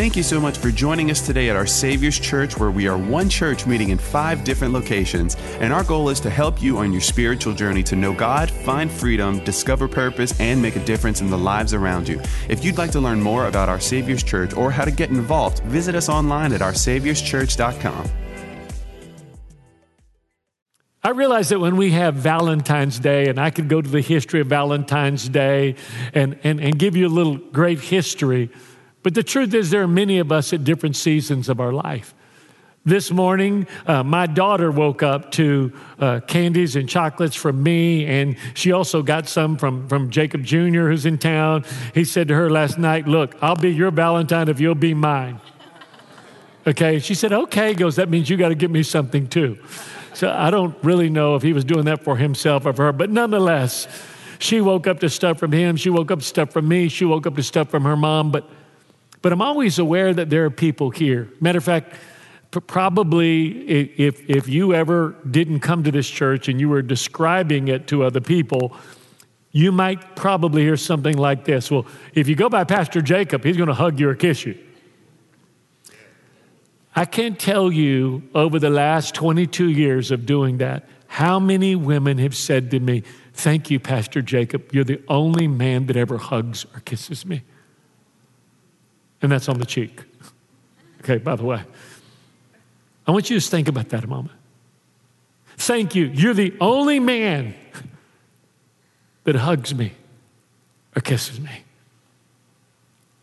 Thank you so much for joining us today at Our Savior's Church, where we are one church meeting in 5 different locations, and our goal is to help you on your spiritual journey to know God, find freedom, discover purpose, and make a difference in the lives around you. If you'd like to learn more about Our Savior's Church or how to get involved, visit us online at oursaviorschurch.com. I realize that when we have Valentine's Day, and I could go to the history of Valentine's Day and give you a little great history, but the truth is there are many of us at different seasons of our life. This morning, my daughter woke up to candies and chocolates from me, and she also got some from Jacob Jr., who's in town. He said to her last night, "Look, I'll be your Valentine if you'll be mine." Okay, she said, "Okay." He goes, "That means you got to give me something too." So I don't really know if he was doing that for himself or for her, but nonetheless, she woke up to stuff from him. She woke up to stuff from me. She woke up to stuff from her mom. But I'm always aware that there are people here. Matter of fact, probably if you ever didn't come to this church and you were describing it to other people, you might probably hear something like this. "Well, if you go by Pastor Jacob, he's going to hug you or kiss you." I can't tell you over the last 22 years of doing that, how many women have said to me, "Thank you, Pastor Jacob. You're the only man that ever hugs or kisses me." And that's on the cheek. Okay, by the way. I want you to just think about that a moment. Thank you. You're the only man that hugs me or kisses me.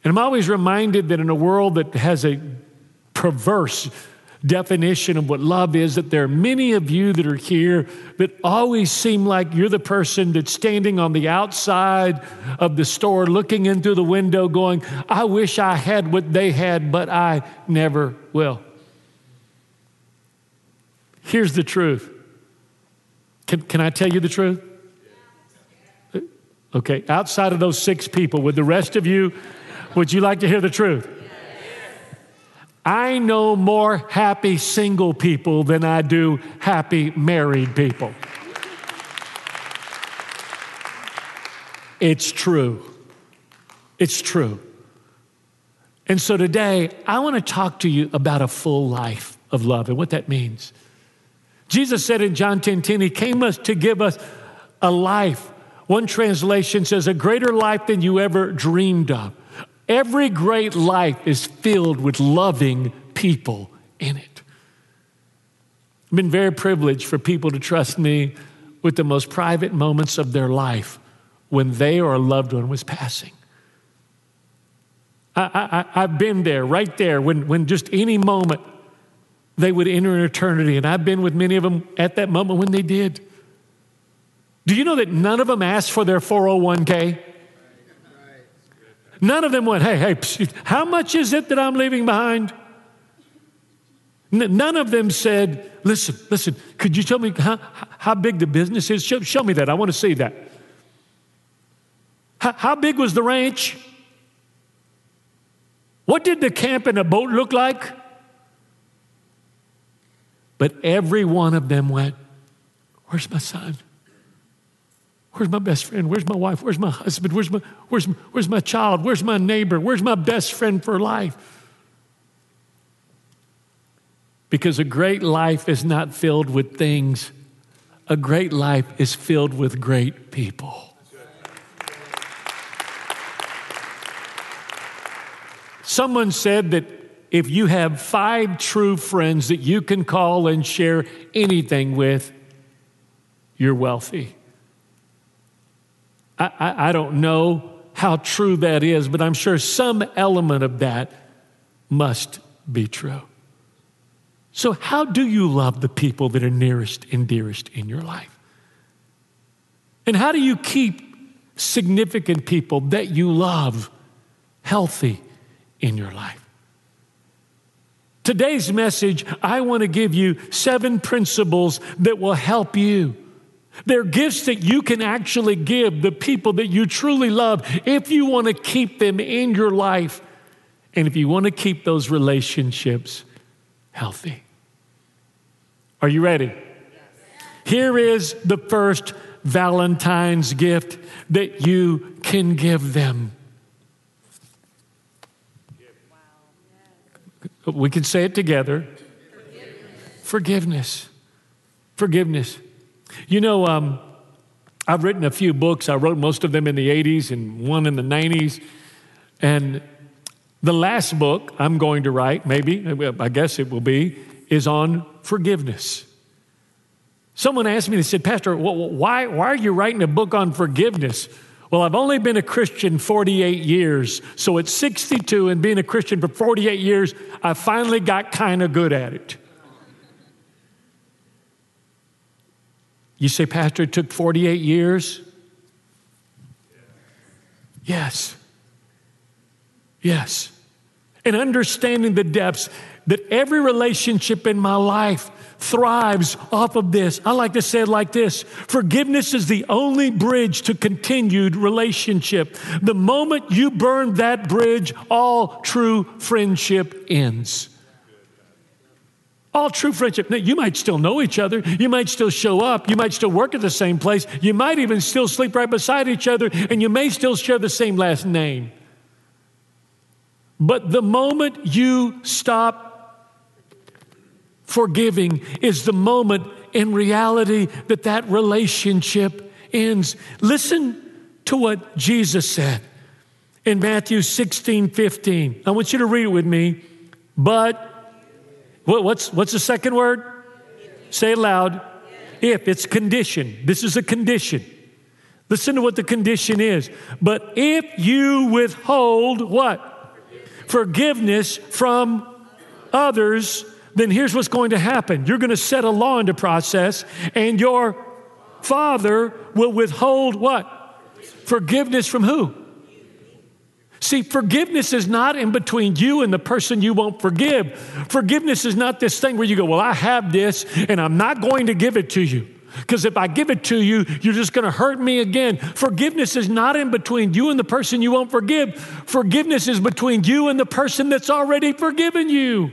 And I'm always reminded that in a world that has a perverse definition of what love is, that there are many of you that are here that always seem like you're the person that's standing on the outside of the store, looking in through the window going, "I wish I had what they had, but I never will." Here's the truth. Can I tell you the truth? Okay, outside of those 6 people, with the rest of you, would you like to hear the truth? I know more happy single people than I do happy married people. It's true. It's true. And so today, I want to talk to you about a full life of love and what that means. Jesus said in John 10:10, He came to give us a life. One translation says, a greater life than you ever dreamed of. Every great life is filled with loving people in it. I've been very privileged for people to trust me with the most private moments of their life when they or a loved one was passing. I've been there, right there, when just any moment they would enter an eternity, and I've been with many of them at that moment when they did. Do you know that none of them asked for their 401k? None of them went, hey, how much is it that I'm leaving behind? None of them said, listen, could you tell me how big the business is? Show me that. I want to see that. How big was the ranch? What did the camp and the boat look like? But every one of them went, "Where's my son? Where's my best friend? Where's my wife? Where's my husband? Where's my child? Where's my neighbor? Where's my best friend for life?" Because a great life is not filled with things. A great life is filled with great people. Someone said that if you have 5 true friends that you can call and share anything with, you're wealthy. I don't know how true that is, but I'm sure some element of that must be true. So how do you love the people that are nearest and dearest in your life? And how do you keep significant people that you love healthy in your life? Today's message, I want to give you 7 principles that will help you. They're gifts that you can actually give the people that you truly love if you want to keep them in your life and if you want to keep those relationships healthy. Are you ready? Here is the first Valentine's gift that you can give them. We can say it together. Forgiveness. You know, I've written a few books. I wrote most of them in the 80s and one in the 90s. And the last book I'm going to write, maybe, I guess it will be, is on forgiveness. Someone asked me, they said, Pastor, why are you writing a book on forgiveness? Well, I've only been a Christian 48 years. So at 62 and being a Christian for 48 years, I finally got kind of good at it. You say, Pastor, it took 48 years? Yes. And understanding the depths that every relationship in my life thrives off of this. I like to say it like this. Forgiveness is the only bridge to continued relationship. The moment you burn that bridge, all true friendship ends. All true friendship. Now, you might still know each other. You might still show up. You might still work at the same place. You might even still sleep right beside each other, and you may still share the same last name. But the moment you stop forgiving is the moment in reality that relationship ends. Listen to what Jesus said in Matthew 16:15. I want you to read it with me. But what's the second word? Say it loud. If it's condition. This is a condition. Listen to what the condition is. But if you withhold what? Forgiveness from others, then here's what's going to happen. You're going to set a law into process, and your Father will withhold what? Forgiveness from who? See, forgiveness is not in between you and the person you won't forgive. Forgiveness is not this thing where you go, well, I have this, and I'm not going to give it to you. Because if I give it to you, you're just going to hurt me again. Forgiveness is not in between you and the person you won't forgive. Forgiveness is between you and the person that's already forgiven you.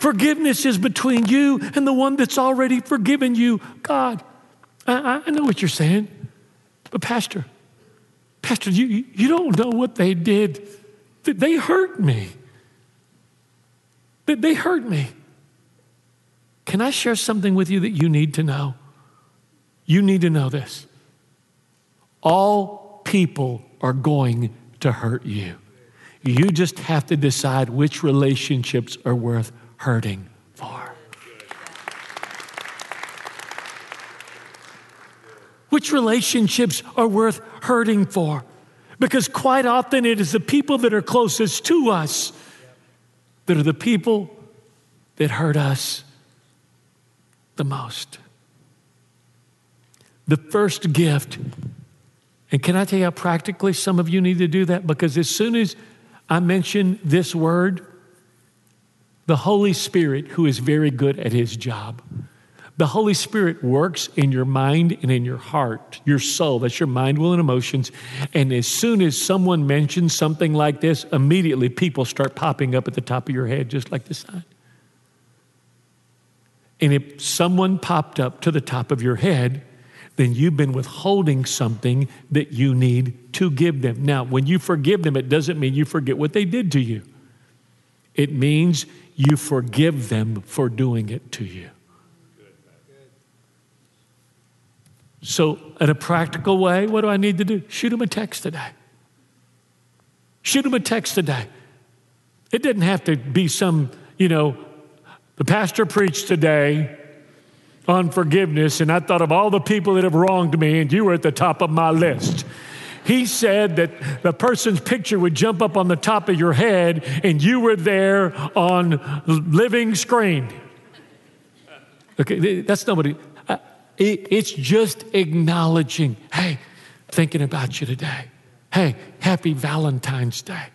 Forgiveness is between you and the one that's already forgiven you. God, I know what you're saying. But Pastor, you don't know what they did. They hurt me. Can I share something with you that you need to know? You need to know this. All people are going to hurt you. You just have to decide which relationships are worth hurting for. Which relationships are worth hurting for? Because quite often it is the people that are closest to us that are the people that hurt us the most. The first gift, and can I tell you how practically some of you need to do that? Because as soon as I mention this word, the Holy Spirit, who is very good at his job, the Holy Spirit works in your mind and in your heart, your soul. That's your mind, will, and emotions. And as soon as someone mentions something like this, immediately people start popping up at the top of your head, just like this sign. And if someone popped up to the top of your head, then you've been withholding something that you need to give them. Now, when you forgive them, it doesn't mean you forget what they did to you. It means you forgive them for doing it to you. So in a practical way, what do I need to do? Shoot him a text today. It doesn't have to be some, the pastor preached today on forgiveness, and I thought of all the people that have wronged me, and you were at the top of my list. He said that the person's picture would jump up on the top of your head, and you were there on living screen. Okay, that's nobody. It's just acknowledging, hey, thinking about you today. Hey, happy Valentine's Day.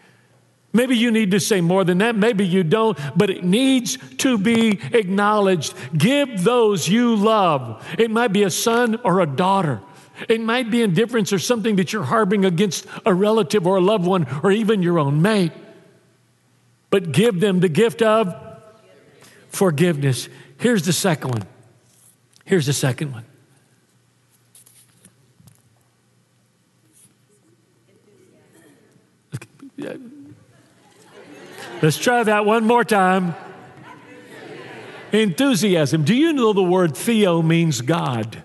Maybe you need to say more than that. Maybe you don't, but it needs to be acknowledged. Give those you love. It might be a son or a daughter. It might be indifference or something that you're harboring against a relative or a loved one or even your own mate. But give them the gift of forgiveness. Here's the second one. Let's try that one more time. Enthusiasm. Do you know the word theo means God?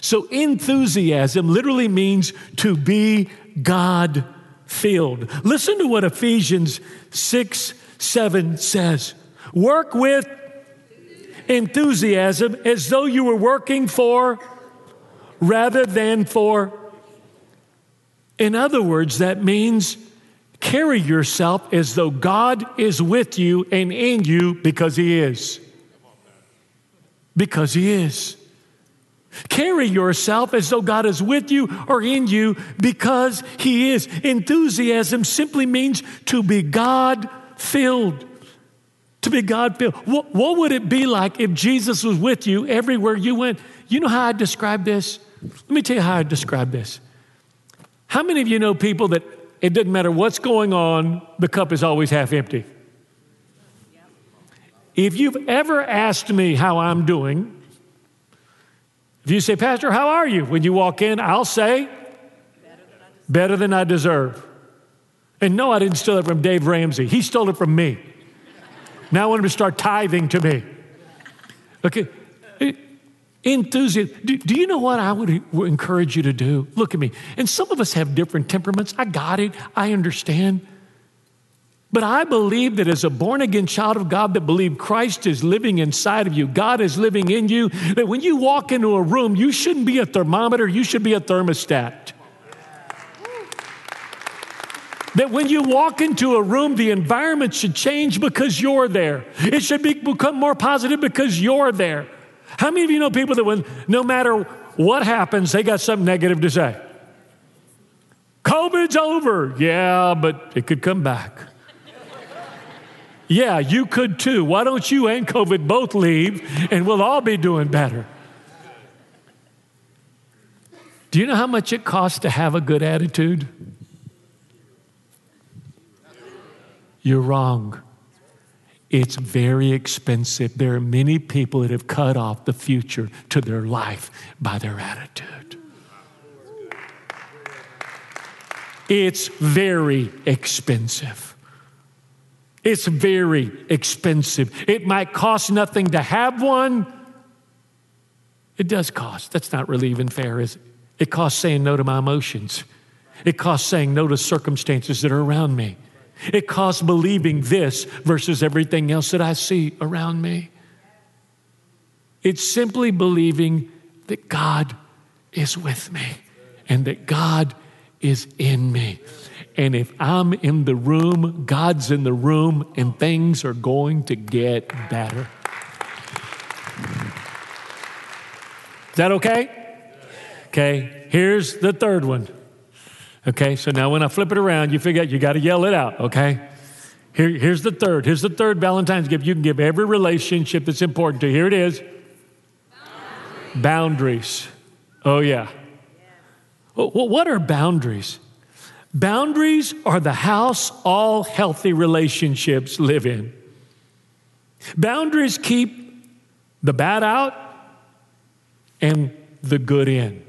So enthusiasm literally means to be God-filled. Listen to what Ephesians 6:7 says. Work with enthusiasm as though you were working for rather than for. In other words, that means carry yourself as though God is with you and in you because He is. Because He is. Carry yourself as though God is with you or in you because He is. Enthusiasm simply means to be God-filled. To be God-filled. What would it be like if Jesus was with you everywhere you went? You know how I describe this? Let me tell you how I describe this. How many of you know people that it doesn't matter what's going on, the cup is always half empty? If you've ever asked me how I'm doing, if you say, Pastor, how are you? When you walk in, I'll say, better than I deserve. And no, I didn't steal it from Dave Ramsey. He stole it from me. Now I want him to start tithing to me. Okay. Enthusiasm. Do you know what I would encourage you to do? Look at me. And some of us have different temperaments. I got it. I understand. But I believe that as a born-again child of God that believe Christ is living inside of you, God is living in you, that when you walk into a room, you shouldn't be a thermometer, you should be a thermostat. That when you walk into a room, the environment should change because you're there. It should become more positive because you're there. How many of you know people that when no matter what happens, they got something negative to say? COVID's over. Yeah, but it could come back. Yeah, you could too. Why don't you and COVID both leave and we'll all be doing better? Do you know how much it costs to have a good attitude? You're wrong. It's very expensive. There are many people that have cut off the future to their life by their attitude. It's very expensive. It's very expensive. It might cost nothing to have one. It does cost. That's not really even fair, is it? It costs saying no to my emotions. It costs saying no to circumstances that are around me. It costs believing this versus everything else that I see around me. It's simply believing that God is with me and that God is in me. And if I'm in the room, God's in the room, and things are going to get better. Is that okay? Okay, here's the third one. Okay, so now when I flip it around, you figure out you got to yell it out, okay? Here's the third. Here's the third Valentine's gift. You can give every relationship that's important to. Here it is. Boundaries. Oh, yeah. Well, what are boundaries? Boundaries are the house all healthy relationships live in. Boundaries keep the bad out and the good in.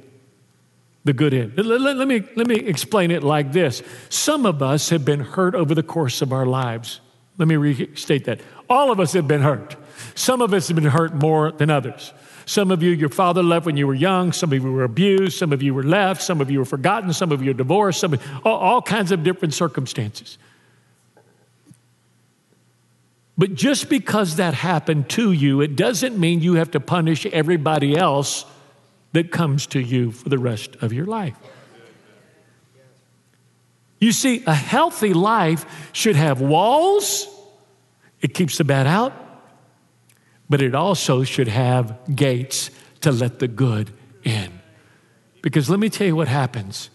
The good in. Let me explain it like this. Some of us have been hurt over the course of our lives. Let me restate that. All of us have been hurt. Some of us have been hurt more than others. Some of you, your father left when you were young. Some of you were abused. Some of you were left. Some of you were forgotten. Some of you were divorced. Some of you, all kinds of different circumstances. But just because that happened to you, it doesn't mean you have to punish everybody else that comes to you for the rest of your life. You see, a healthy life should have walls. It keeps the bad out. But it also should have gates to let the good in. Because let me tell you what happens.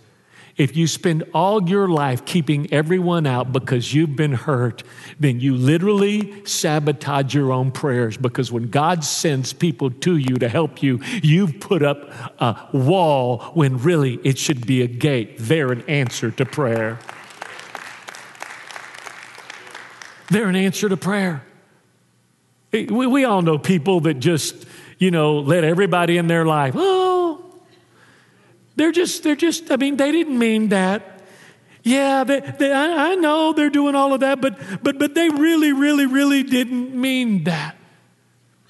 If you spend all your life keeping everyone out because you've been hurt, then you literally sabotage your own prayers. Because when God sends people to you to help you, you've put up a wall when really it should be a gate. They're an answer to prayer. They're an answer to prayer. We all know people that just, you know, let everybody in their life. Oh, they're just, I mean, they didn't mean that. Yeah, I know they're doing all of that, but they really didn't mean that.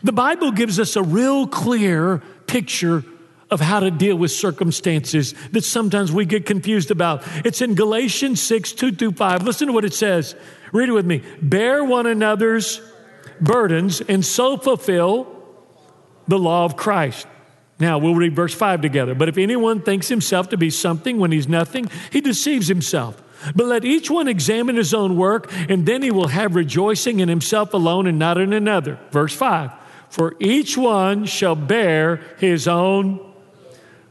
The Bible gives us a real clear picture of how to deal with circumstances that sometimes we get confused about. It's in Galatians 6, 2 through 5. Listen to what it says. Read it with me. Bear one another's burdens and so fulfill the law of Christ. Now, we'll read verse 5 together. But if anyone thinks himself to be something when he's nothing, he deceives himself. But let each one examine his own work, and then he will have rejoicing in himself alone and not in another. Verse 5, for each one shall bear his own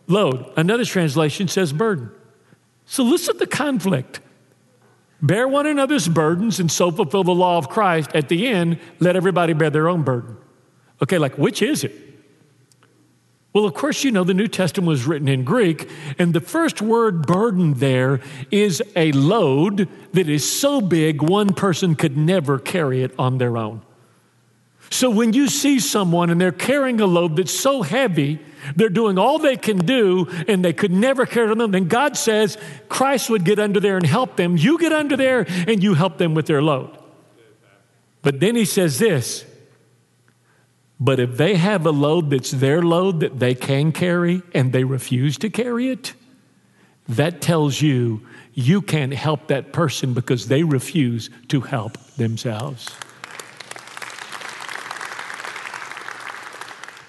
load. Another translation says burden. So listen to the conflict. Bear one another's burdens and so fulfill the law of Christ. At the end, let everybody bear their own burden. Okay, like which is it? Well, of course, you know, the New Testament was written in Greek, and the first word burden there is a load that is so big one person could never carry it on their own. So when you see someone and they're carrying a load that's so heavy, they're doing all they can do and they could never carry it on them, then God says Christ would get under there and help them. You get under there and you help them with their load. But then he says this, but if they have a load that's their load that they can carry and they refuse to carry it, that tells you you can't help that person because they refuse to help themselves.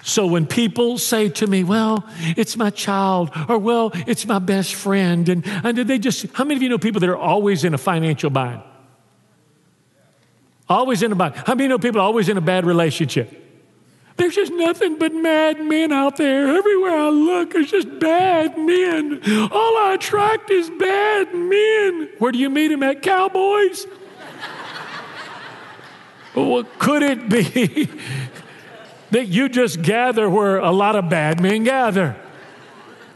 So when people say to me, well, it's my child, or well, it's my best friend, and they just, how many of you know people that are always in a financial bind? Always in a bind. How many know people are always in a bad relationship? There's just nothing but mad men out there. Everywhere I look, there's just bad men. All I attract is bad men. Where do you meet them at? Cowboys? Well, could it be that you just gather where a lot of bad men gather?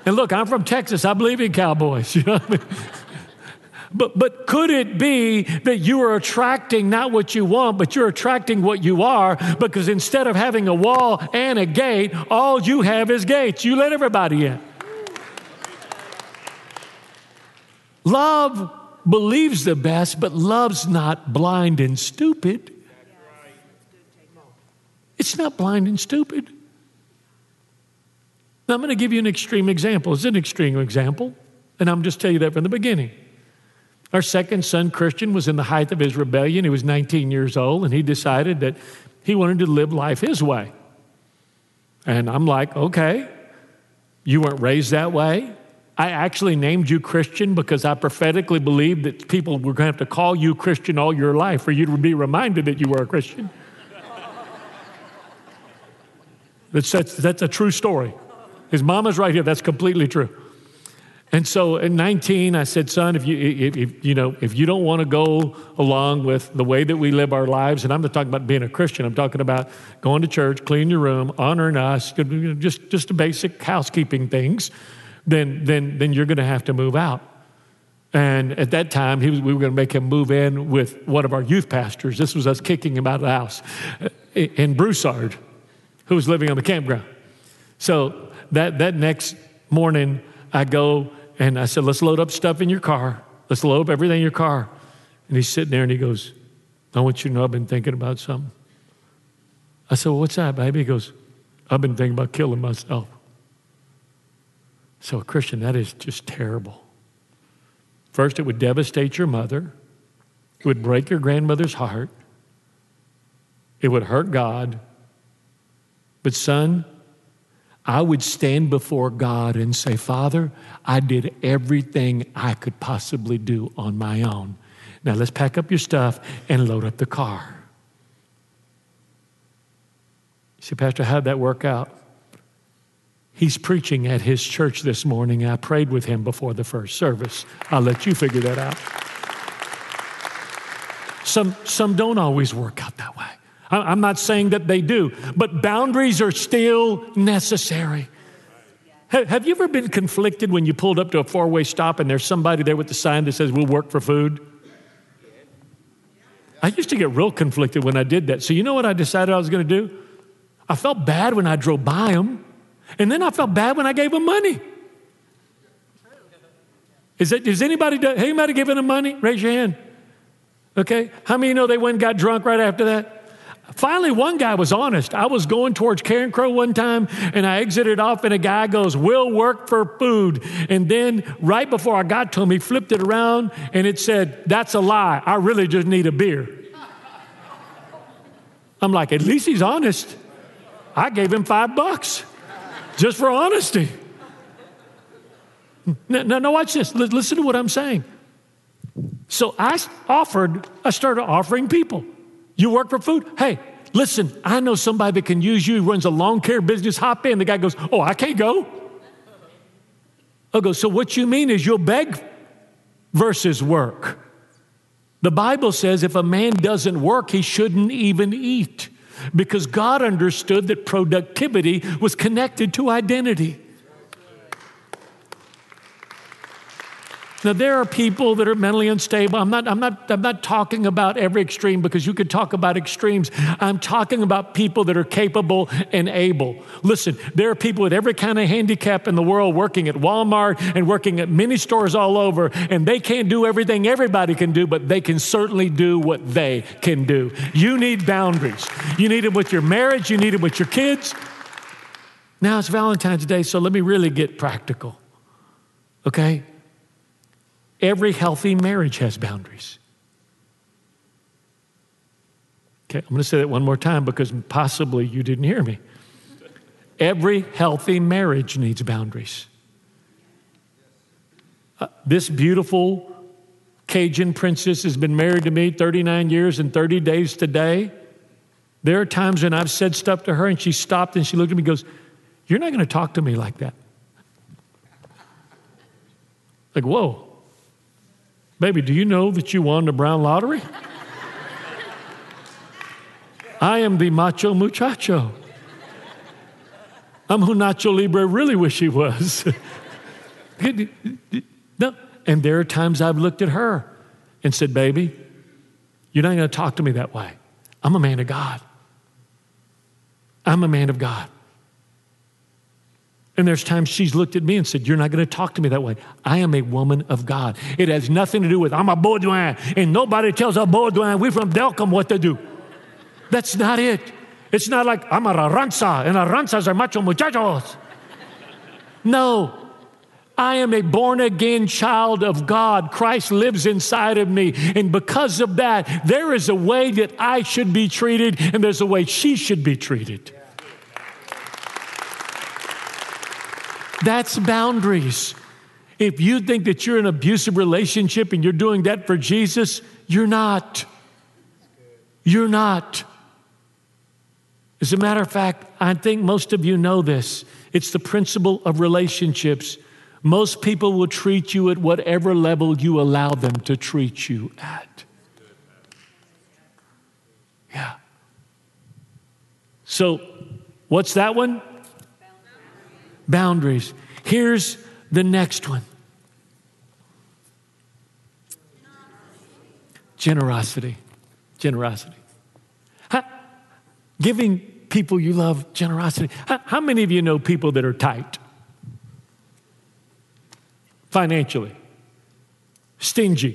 And look, I'm from Texas. I believe in cowboys. You know what I mean? But could it be that you are attracting not what you want, but you're attracting what you are? Because instead of having a wall and a gate, all you have is gates. You let everybody in. Love believes the best, but love's not blind and stupid. It's not blind and stupid. Now, I'm going to give you an extreme example. It's an extreme example, and I'm just telling you that from the beginning. Our second son, Christian, was in the height of his rebellion. He was 19 years old, and he decided that he wanted to live life his way. And I'm like, okay, you weren't raised that way. I actually named you Christian because I prophetically believed that people were going to have to call you Christian all your life for you to be reminded that you were a Christian. That's a true story. His mama's right here. That's completely true. And so at 19, I said, son, if you don't want to go along with the way that we live our lives, and I'm not talking about being a Christian, I'm talking about going to church, clean your room, honoring us, just the basic housekeeping things, then you're going to have to move out. And at that time, we were going to make him move in with one of our youth pastors. This was us kicking him out of the house in Broussard, who was living on the campground. So that next morning, I go and I said, let's load up stuff in your car. Let's load up everything in your car. And he's sitting there and he goes, I want you to know I've been thinking about something. I said, well, what's that, baby? He goes, I've been thinking about killing myself. So, Christian, that is just terrible. First, it would devastate your mother. It would break your grandmother's heart. It would hurt God. But, son, I would stand before God and say, Father, I did everything I could possibly do on my own. Now let's pack up your stuff and load up the car. You say, Pastor, how'd that work out? He's preaching at his church this morning. I prayed with him before the first service. I'll let you figure that out. Some don't always work out that way. I'm not saying that they do, but boundaries are still necessary. Have you ever been conflicted when you pulled up to a four-way stop and there's somebody there with the sign that says, we'll work for food? I used to get real conflicted when I did that. So you know what I decided I was going to do? I felt bad when I drove by them, and then I felt bad when I gave them money. Is anybody giving them money? Raise your hand. Okay. How many know they went and got drunk right after that? Finally, one guy was honest. I was going towards Karen Crow one time, and I exited off, and a guy goes, "We'll work for food." And then right before I got to him, he flipped it around, and it said, "That's a lie. I really just need a beer." I'm like, at least he's honest. I gave him $5 just for honesty. Now watch this. Listen to what I'm saying. So I started offering people. You work for food? Hey, listen, I know somebody that can use you. He runs a lawn care business. Hop in. The guy goes, "Oh, I can't go." I go, "So what you mean is you'll beg versus work." The Bible says if a man doesn't work, he shouldn't even eat, because God understood that productivity was connected to identity. Now, there are people that are mentally unstable. I'm not talking about every extreme, because you could talk about extremes. I'm talking about people that are capable and able. Listen, there are people with every kind of handicap in the world working at Walmart and working at many stores all over, and they can't do everything everybody can do, but they can certainly do what they can do. You need boundaries. You need them with your marriage. You need them with your kids. Now, it's Valentine's Day, so let me really get practical, okay? Every healthy marriage has boundaries. Okay, I'm going to say that one more time because possibly you didn't hear me. Every healthy marriage needs boundaries. This beautiful Cajun princess has been married to me 39 years and 30 days today. There are times when I've said stuff to her and she stopped and she looked at me and goes, "You're not going to talk to me like that." Like, whoa. "Baby, do you know that you won the Brown Lottery?" I am the macho muchacho. I'm who Nacho Libre really wish he was. No. And there are times I've looked at her and said, "Baby, you're not going to talk to me that way. I'm a man of God. I'm a man of God." And there's times she's looked at me and said, "You're not going to talk to me that way. I am a woman of God." It has nothing to do with, "I'm a Baudouin, and nobody tells a Baudouin, we from Delcom, what to do." That's not it. It's not like, "I'm a Ransa, and Ransa's are macho muchachos." No. I am a born-again child of God. Christ lives inside of me. And because of that, there is a way that I should be treated, and there's a way she should be treated. That's boundaries. If you think that you're in an abusive relationship and you're doing that for Jesus, you're not. You're not. As a matter of fact, I think most of you know this. It's the principle of relationships. Most people will treat you at whatever level you allow them to treat you at. Yeah. So, what's that one? Boundaries. Here's the next one. Generosity. Generosity. Giving people you love generosity. How many of you know people that are tight? Financially. Stingy.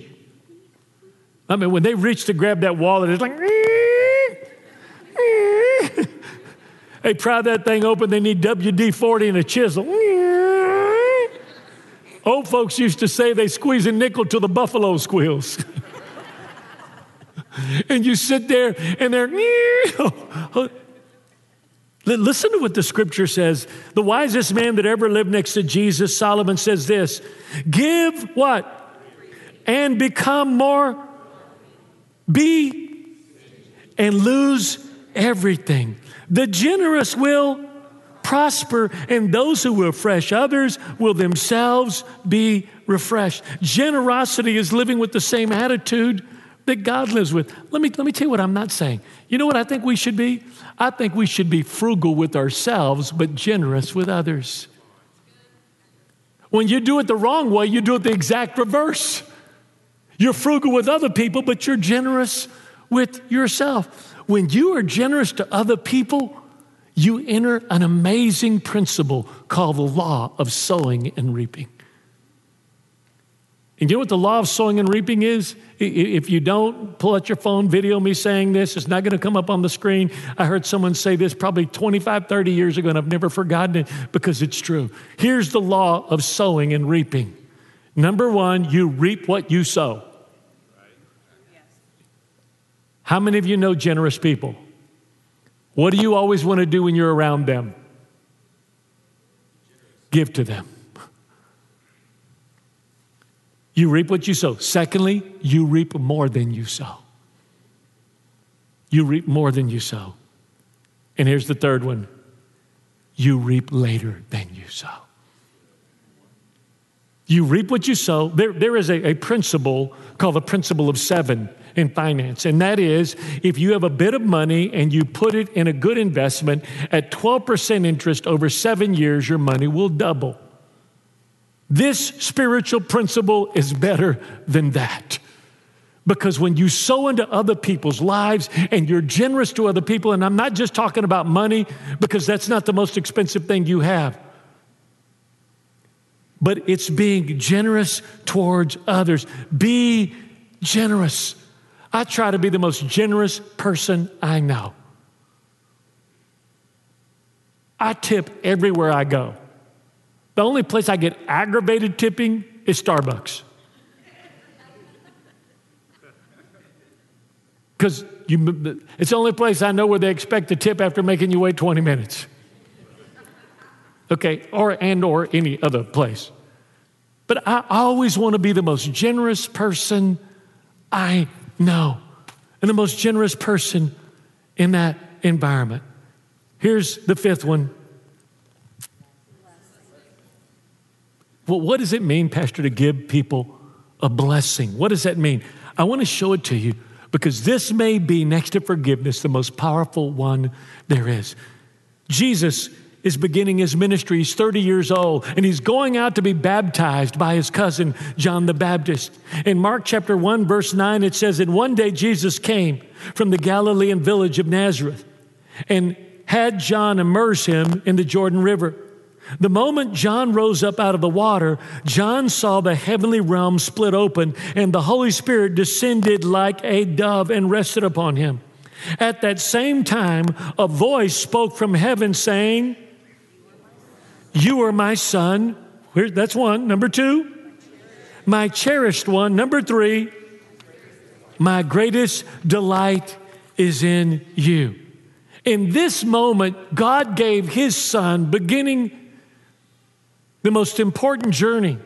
I mean, when they reach to grab that wallet, it's like... They pry that thing open, they need WD-40 and a chisel. Old folks used to say they squeeze a nickel till the buffalo squeals. And you sit there and they're... Listen to what the scripture says. The wisest man that ever lived next to Jesus, Solomon, says this: give what? And become more. Be and lose everything. The generous will prosper, and those who refresh others will themselves be refreshed. Generosity is living with the same attitude that God lives with. Let me tell you what I'm not saying. You know what I think we should be? I think we should be frugal with ourselves, but generous with others. When you do it the wrong way, you do it the exact reverse. You're frugal with other people, but you're generous with yourself. When you are generous to other people, you enter an amazing principle called the law of sowing and reaping. And you know what the law of sowing and reaping is? If you don't, pull out your phone, video me saying this. It's not going to come up on the screen. I heard someone say this probably 25, 30 years ago, and I've never forgotten it because it's true. Here's the law of sowing and reaping. Number one, you reap what you sow. How many of you know generous people? What do you always want to do when you're around them? Give to them. You reap what you sow. Secondly, you reap more than you sow. You reap more than you sow. And here's the third one. You reap later than you sow. You reap what you sow. There is a principle called the principle of 7 in finance. And that is, if you have a bit of money and you put it in a good investment at 12% interest over 7 years, your money will double. This spiritual principle is better than that. Because when you sow into other people's lives and you're generous to other people, and I'm not just talking about money because that's not the most expensive thing you have, but it's being generous towards others. Be generous. I try to be the most generous person I know. I tip everywhere I go. The only place I get aggravated tipping is Starbucks. Because it's the only place I know where they expect to tip after making you wait 20 minutes. Okay, or any other place. But I always want to be the most generous person I know and the most generous person in that environment. Here's the fifth one. Well, what does it mean, Pastor, to give people a blessing? What does that mean? I want to show it to you because this may be, next to forgiveness, the most powerful one there is. Jesus is beginning his ministry. He's 30 years old, and he's going out to be baptized by his cousin, John the Baptist. In Mark chapter 1, verse 9, it says, "And one day Jesus came from the Galilean village of Nazareth and had John immerse him in the Jordan River. The moment John rose up out of the water, John saw the heavenly realm split open, and the Holy Spirit descended like a dove and rested upon him. At that same time, a voice spoke from heaven saying, 'You are my son.'" That's one. Number two, "My cherished one." Number three, "My greatest delight is in you." In this moment, God gave his son, beginning the most important journey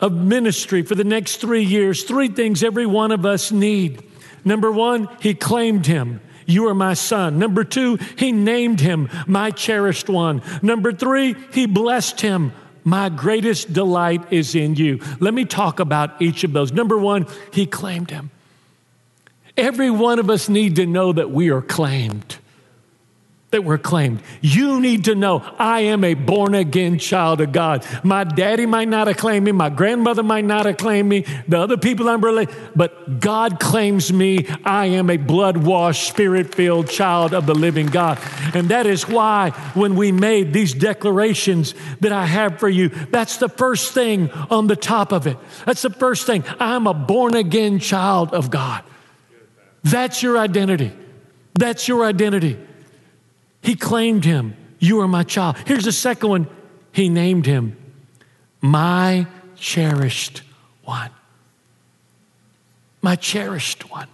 of ministry for the next 3 years. Three things every one of us need. Number one, he claimed him. "You are my son." Number two, he named him "my cherished one." Number three, he blessed him. "My greatest delight is in you." Let me talk about each of those. Number one, he claimed him. Every one of us need to know that we are claimed. That we're claimed. You need to know, I am a born-again child of God. My daddy might not have claimed me. My grandmother might not have claimed me. The other people I'm related, but God claims me. I am a blood-washed, spirit-filled child of the living God. And that is why when we made these declarations that I have for you, that's the first thing on the top of it. That's the first thing. I'm a born-again child of God. That's your identity. That's your identity. He claimed him. You are my child. Here's the second one. He named him "my cherished one." My cherished one.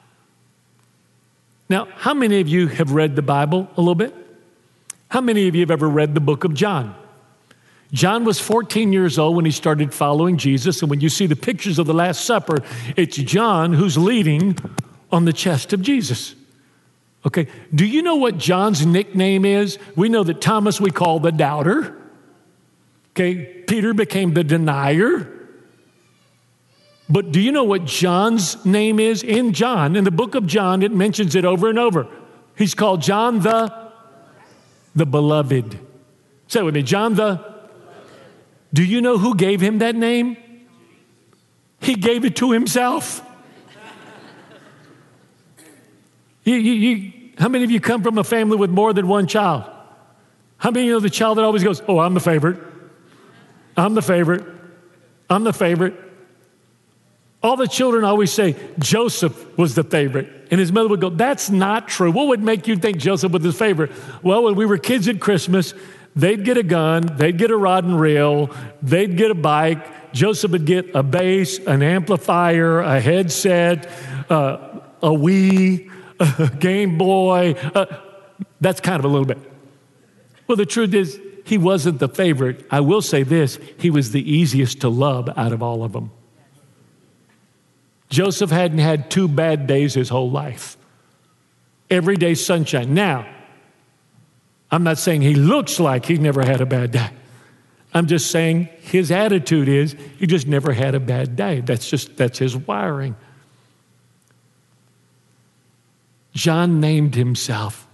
Now, how many of you have read the Bible a little bit? How many of you have ever read the book of John? John was 14 years old when he started following Jesus. And when you see the pictures of the Last Supper, it's John who's leaning on the chest of Jesus. Okay, do you know what John's nickname is? We know that Thomas we call the doubter. Okay, Peter became the denier. But do you know what John's name is? In John, in the book of John, it mentions it over and over. He's called John the Beloved. Say it with me, John the... Do you know who gave him that name? He gave it to himself. How many of you come from a family with more than one child? How many of you know the child that always goes, "Oh, I'm the favorite. I'm the favorite. I'm the favorite. All the children always say Joseph was the favorite. And his mother would go, that's not true. What would make you think Joseph was his favorite? Well, when we were kids at Christmas, they'd get a gun, they'd get a rod and reel, they'd get a bike. Joseph would get a bass, an amplifier, a headset, a Wii, a Game Boy. That's kind of a little bit. Well, the truth is, he wasn't the favorite. I will say this, he was the easiest to love out of all of them. Joseph hadn't had two bad days his whole life. Every day sunshine. Now, I'm not saying he looks like he never had a bad day. I'm just saying his attitude is he just never had a bad day. That's his wiring. John named himself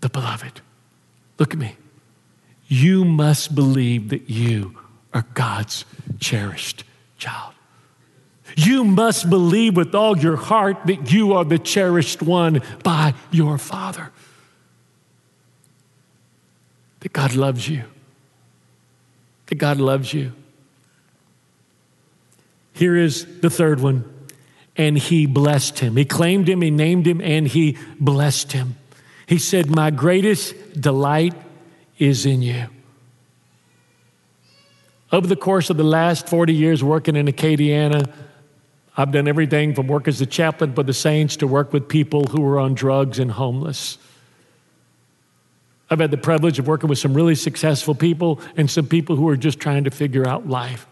the Beloved. Look at me. You must believe that you are God's cherished child. You must believe with all your heart that you are the cherished one by your Father. That God loves you. That God loves you. Here is the third one. And he blessed him. He claimed him, he named him, and he blessed him. He said, my greatest delight is in you. Over the course of the last 40 years working in Acadiana, I've done everything from work as a chaplain for the saints to work with people who were on drugs and homeless. I've had the privilege of working with some really successful people and some people who are just trying to figure out life.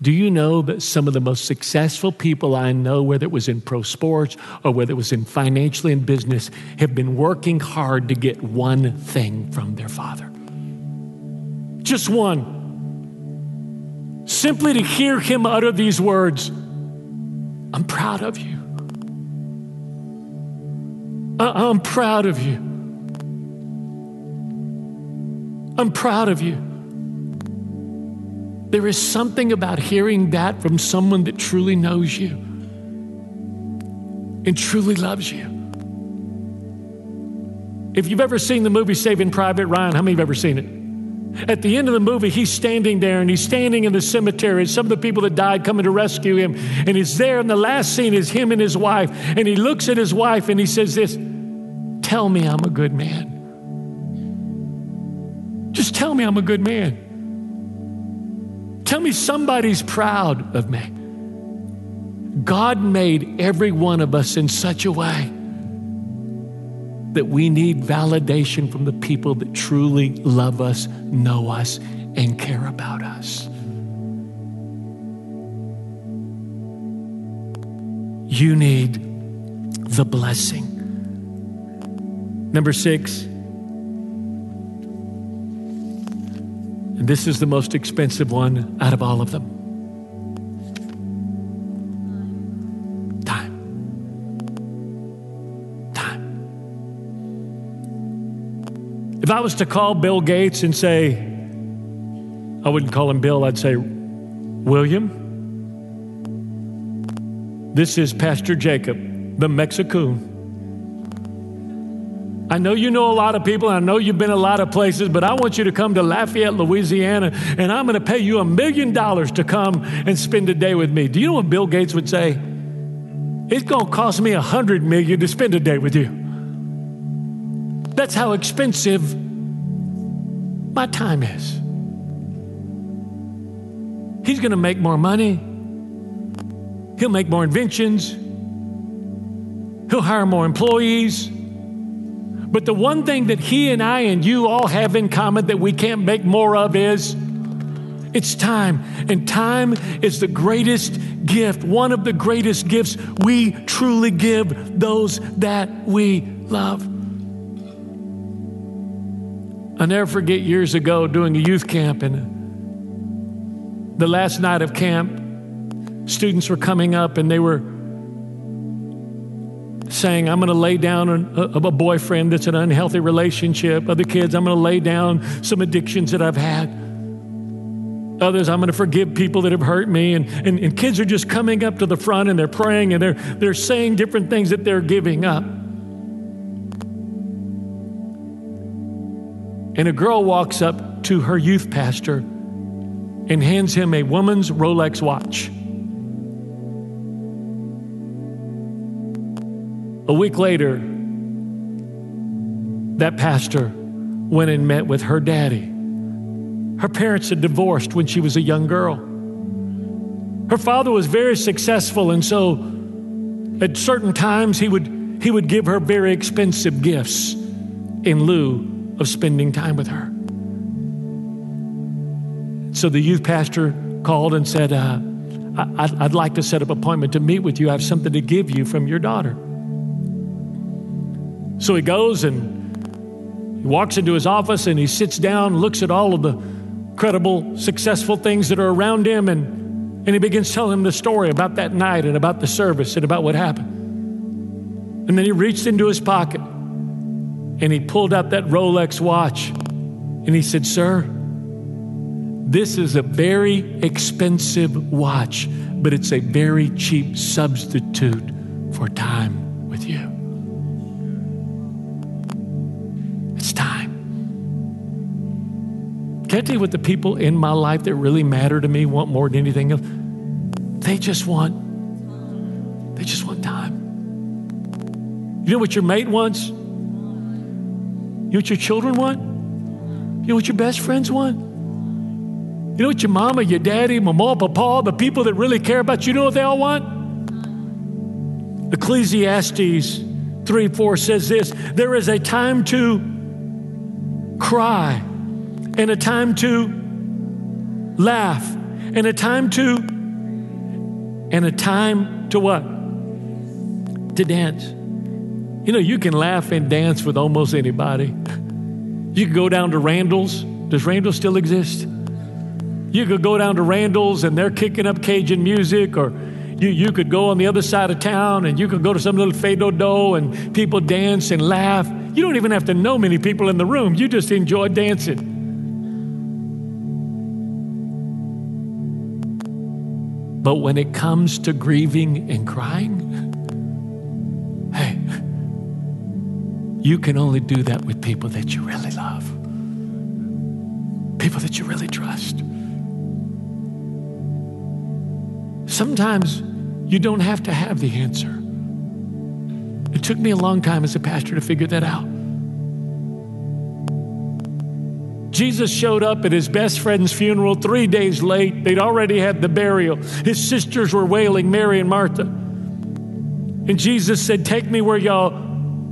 Do you know that some of the most successful people I know, whether it was in pro sports or whether it was in financially in business, have been working hard to get one thing from their Father? Just one. Simply to hear him utter these words, I'm proud of you. I'm proud of you. I'm proud of you. There is something about hearing that from someone that truly knows you and truly loves you. If you've ever seen the movie Saving Private Ryan, how many have ever seen it? At the end of the movie, he's standing there and he's standing in the cemetery and some of the people that died coming to rescue him. And he's there and the last scene is him and his wife. And he looks at his wife and he says this, tell me I'm a good man. Just tell me I'm a good man. Tell me somebody's proud of me. God made every one of us in such a way that we need validation from the people that truly love us, know us, and care about us. You need the blessing. Number 6. And this is the most expensive one out of all of them. Time. If I was to call Bill Gates and say, I wouldn't call him Bill, I'd say, William, this is Pastor Jacob, the Mexicoon. I know you know a lot of people, I know you've been a lot of places, but I want you to come to Lafayette, Louisiana, and I'm going to pay you $1 million to come and spend a day with me. Do you know what Bill Gates would say? It's going to cost me $100 million to spend a day with you. That's how expensive my time is. He's going to make more money. He'll make more inventions. He'll hire more employees. But the one thing that he and I and you all have in common that we can't make more of is it's time. And time is the greatest gift, one of the greatest gifts we truly give those that we love. I'll never forget years ago doing a youth camp, and the last night of camp, students were coming up and they were saying, I'm going to lay down a boyfriend that's an unhealthy relationship. Other kids, I'm going to lay down some addictions that I've had. Others, I'm going to forgive people that have hurt me. And kids are just coming up to the front and they're praying and they're saying different things that they're giving up. And a girl walks up to her youth pastor and hands him a woman's Rolex watch. A week later, that pastor went and met with her daddy. Her parents had divorced when she was a young girl. Her father was very successful, and so at certain times he would give her very expensive gifts in lieu of spending time with her. So the youth pastor called and said, I'd like to set up an appointment to meet with you. I have something to give you from your daughter. So he goes and he walks into his office and he sits down, looks at all of the credible, successful things that are around him, and he begins telling him the story about that night and about the service and about what happened. And then he reached into his pocket and he pulled out that Rolex watch and he said, "Sir, this is a very expensive watch, but it's a very cheap substitute for time with you. It's time." Can I tell you what the people in my life that really matter to me want more than anything else? They just want time. You know what your mate wants? You know what your children want? You know what your best friends want? You know what your mama, your daddy, mama, papa, the people that really care about you, you know what they all want? Ecclesiastes 3:4 says this: there is a time to cry, and a time to laugh, and a time to what? To dance. You know, you can laugh and dance with almost anybody. You can go down to Randall's. Does Randall's still exist? You could go down to Randall's and they're kicking up Cajun music, or you could go on the other side of town and you could go to some little fado-do and people dance and laugh. You don't even have to know many people in the room. You just enjoy dancing. But when it comes to grieving and crying, hey, you can only do that with people that you really love, people that you really trust. Sometimes you don't have to have the answer. It took me a long time as a pastor to figure that out. Jesus showed up at his best friend's funeral 3 days late. They'd already had the burial. His sisters were wailing, Mary and Martha. And Jesus said, "Take me where y'all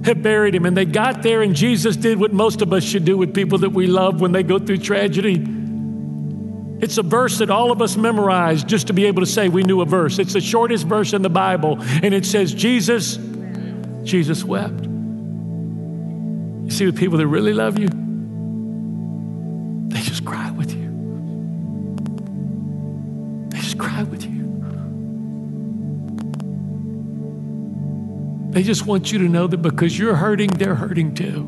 have buried him." And they got there, and Jesus did what most of us should do with people that we love when they go through tragedy. It's a verse that all of us memorize just to be able to say we knew a verse. It's the shortest verse in the Bible, and it says, Jesus wept. You see, the people that really love you, they just cry with you. They just cry with you. They just want you to know that because you're hurting, they're hurting too.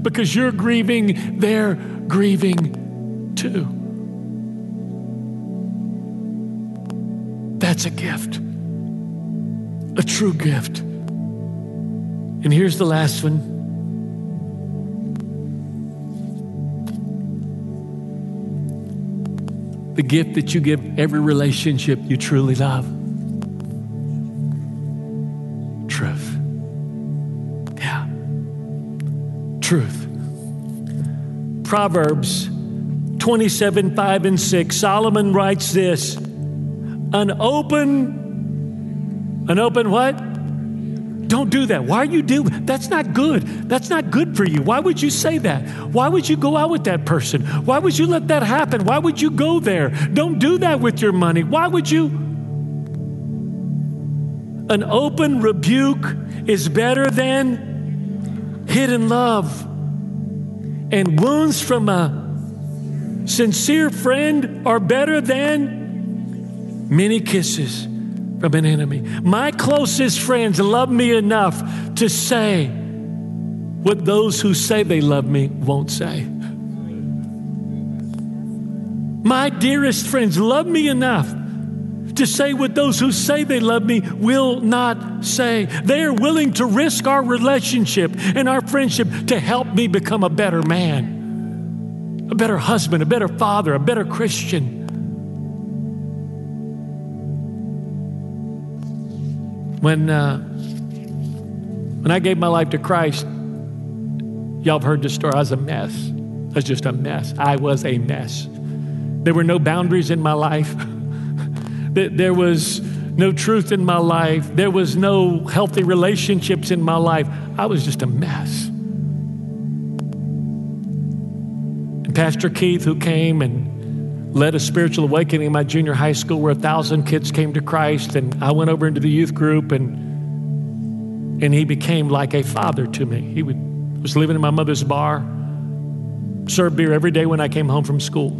Because you're grieving, they're grieving too. That's a gift, a true gift. And here's the last one. The gift that you give every relationship you truly love. Truth. Yeah. Truth. Proverbs 27:5-6, Solomon writes this: An open what? Don't do that. Why are you doing? That's not good. That's not good for you. Why would you say that? Why would you go out with that person? Why would you let that happen? Why would you go there? Don't do that with your money. Why would you? An open rebuke is better than hidden love, and wounds from a sincere friend are better than many kisses from an enemy. My closest friends love me enough to say what those who say they love me won't say. My dearest friends love me enough to say what those who say they love me will not say. They are willing to risk our relationship and our friendship to help me become a better man, a better husband, a better father, a better Christian. When I gave my life to Christ, y'all have heard this story. I was a mess. I was just a mess. I was a mess. There were no boundaries in my life. There was no truth in my life. There was no healthy relationships in my life. I was just a mess. And Pastor Keith, who came and led a spiritual awakening in my junior high school where 1,000 kids came to Christ, and I went over into the youth group, and he became like a father to me. He was living in my mother's bar, served beer every day when I came home from school.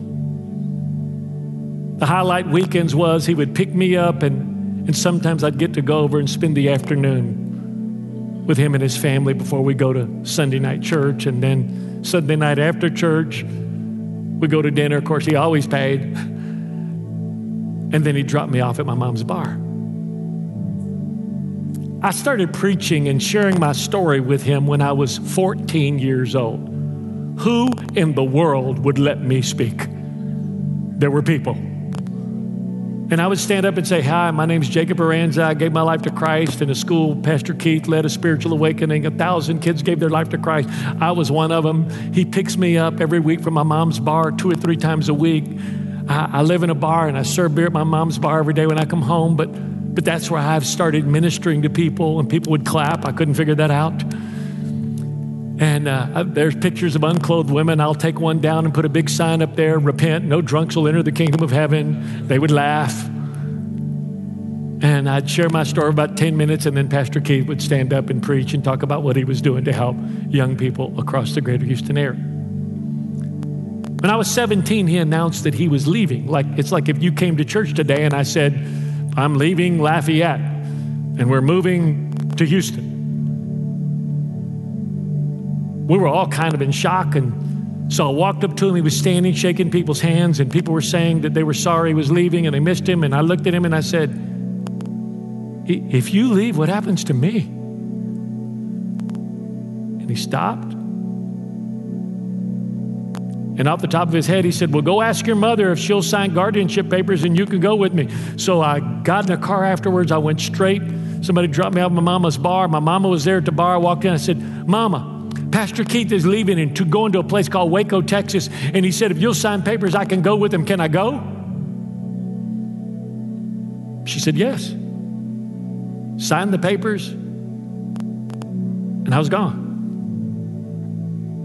The highlight weekends was he would pick me up, and sometimes I'd get to go over and spend the afternoon with him and his family before we go to Sunday night church. And then Sunday night after church, we go to dinner. Of course, he always paid. And then he'd drop me off at my mom's bar. I started preaching and sharing my story with him when I was 14 years old. Who in the world would let me speak? There were people. And I would stand up and say, "Hi, my name's Jacob Aranza. I gave my life to Christ. In a school, Pastor Keith led a spiritual awakening. 1,000 kids gave their life to Christ. I was one of them. He picks me up every week from my mom's bar 2 or 3 times a week. I live in a bar, and I serve beer at my mom's bar every day when I come home. But that's where I've started ministering to people," and people would clap. I couldn't figure that out. And there's pictures of unclothed women. I'll take one down and put a big sign up there: "Repent, no drunks will enter the kingdom of heaven." They would laugh. And I'd share my story about 10 minutes, and then Pastor Keith would stand up and preach and talk about what he was doing to help young people across the greater Houston area. When I was 17, he announced that he was leaving. It's like if you came to church today and I said, "I'm leaving Lafayette, and we're moving to Houston." We were all kind of in shock, and so I walked up to him. He was standing, shaking people's hands, and people were saying that they were sorry he was leaving and they missed him. And I looked at him and I said, "If you leave, what happens to me?" And he stopped. And off the top of his head, he said, "Well, go ask your mother if she'll sign guardianship papers and you can go with me." So I got in a car afterwards. I went straight. Somebody dropped me off at my mama's bar. My mama was there at the bar. I walked in. I said, "Mama, Pastor Keith is leaving and to go into a place called Waco, Texas. And he said, if you'll sign papers, I can go with him. Can I go?" She said, "Yes." Signed the papers, and I was gone.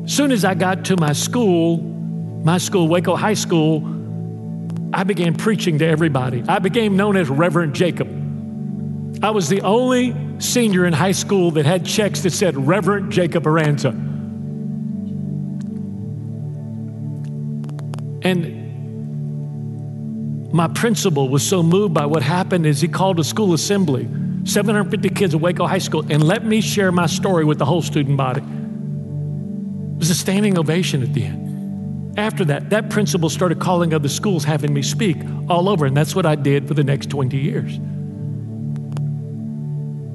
As soon as I got to my school, Waco High School, I began preaching to everybody. I became known as Reverend Jacob. I was the only senior in high school that had checks that said Reverend Jacob Aranza. And my principal was so moved by what happened is he called a school assembly, 750 kids at Waco High School, and let me share my story with the whole student body. It was a standing ovation at the end. After that principal started calling other schools, having me speak all over, and that's what I did for the next 20 years.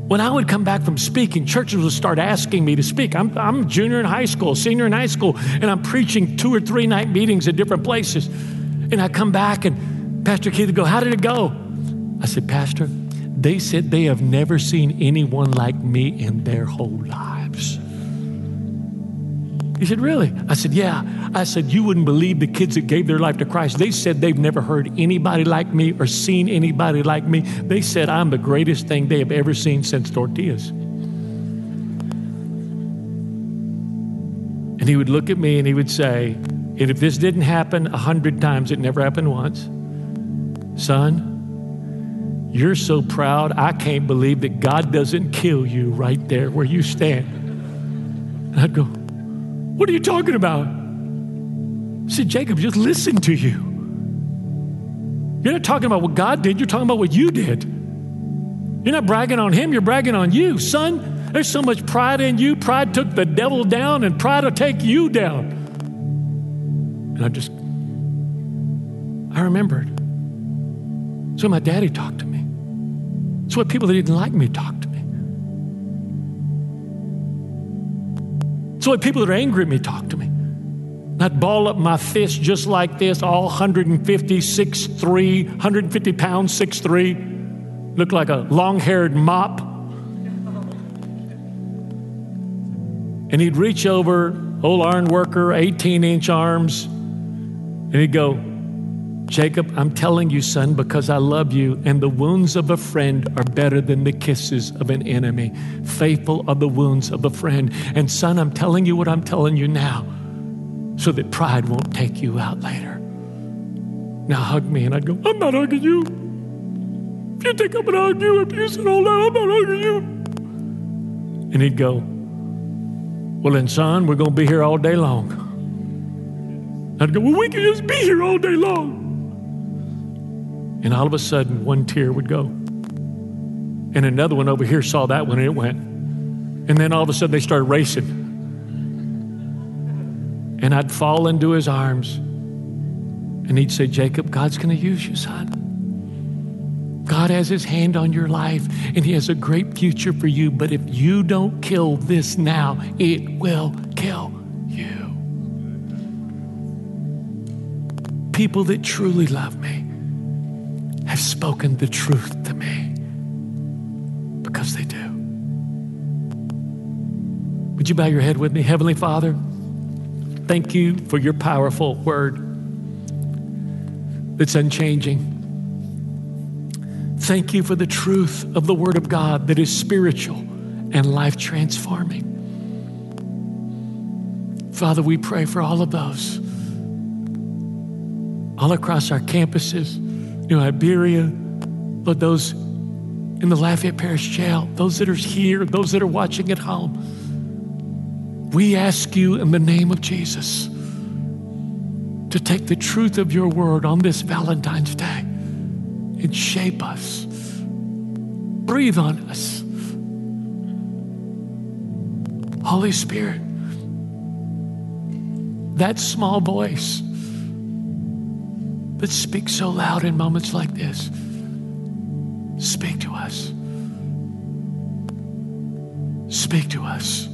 When I would come back from speaking, churches would start asking me to speak. I'm a junior in high school, senior in high school, and I'm preaching 2 or 3 night meetings at different places. And I come back, and Pastor Keith would go, "How did it go?" I said, "Pastor, they said they have never seen anyone like me in their whole lives." He said, "Really?" I said, "Yeah." I said, "You wouldn't believe the kids that gave their life to Christ. They said they've never heard anybody like me or seen anybody like me. They said I'm the greatest thing they have ever seen since tortillas." And he would look at me and he would say, "And if this didn't happen 100 times, it never happened once. Son, you're so proud, I can't believe that God doesn't kill you right there where you stand." And I'd go, "What are you talking about?" I said, "Jacob, just listen to you. You're not talking about what God did. You're talking about what you did. You're not bragging on him. You're bragging on you. Son, there's so much pride in you. Pride took the devil down, and pride will take you down." And I remembered. It's what my daddy talked to me. It's what people that didn't like me talked to me. It's what people that are angry at me talk to me. And I'd ball up my fist just like this, all 150, 6'3", 150 pounds, 6'3", looked like a long-haired mop. and he'd reach over, old iron worker, 18-inch arms, and he'd go, Jacob, I'm telling you, son, because I love you, and the wounds of a friend are better than the kisses of an enemy. Faithful are the wounds of a friend. And son, I'm telling you what I'm telling you now, so that pride won't take you out later. Now hug me. And I'd go, I'm not hugging you. If you think I'm going to hug you, if you said all that, I'm not hugging you. And he'd go, well then, son, we're going to be here all day long. I'd go, well, we can just be here all day long. And all of a sudden, one tear would go. And another one over here saw that one, and it went. And then all of a sudden, they started racing. And I'd fall into his arms, and he'd say, Jacob, God's going to use you, son. God has his hand on your life, and he has a great future for you, but if you don't kill this now, it will kill you. People that truly love me have spoken the truth to me, because they do. Would you bow your head with me? Heavenly Father, thank you for your powerful word that's unchanging. Thank you for the truth of the word of God that is spiritual and life transforming. Father, we pray for all of those all across our campuses, New Iberia, Lord, those in the Lafayette Parish jail, those that are here, those that are watching at home. We ask you in the name of Jesus to take the truth of your word on this Valentine's Day and shape us, breathe on us. Holy Spirit, that small voice that speaks so loud in moments like this, speak to us. Speak to us.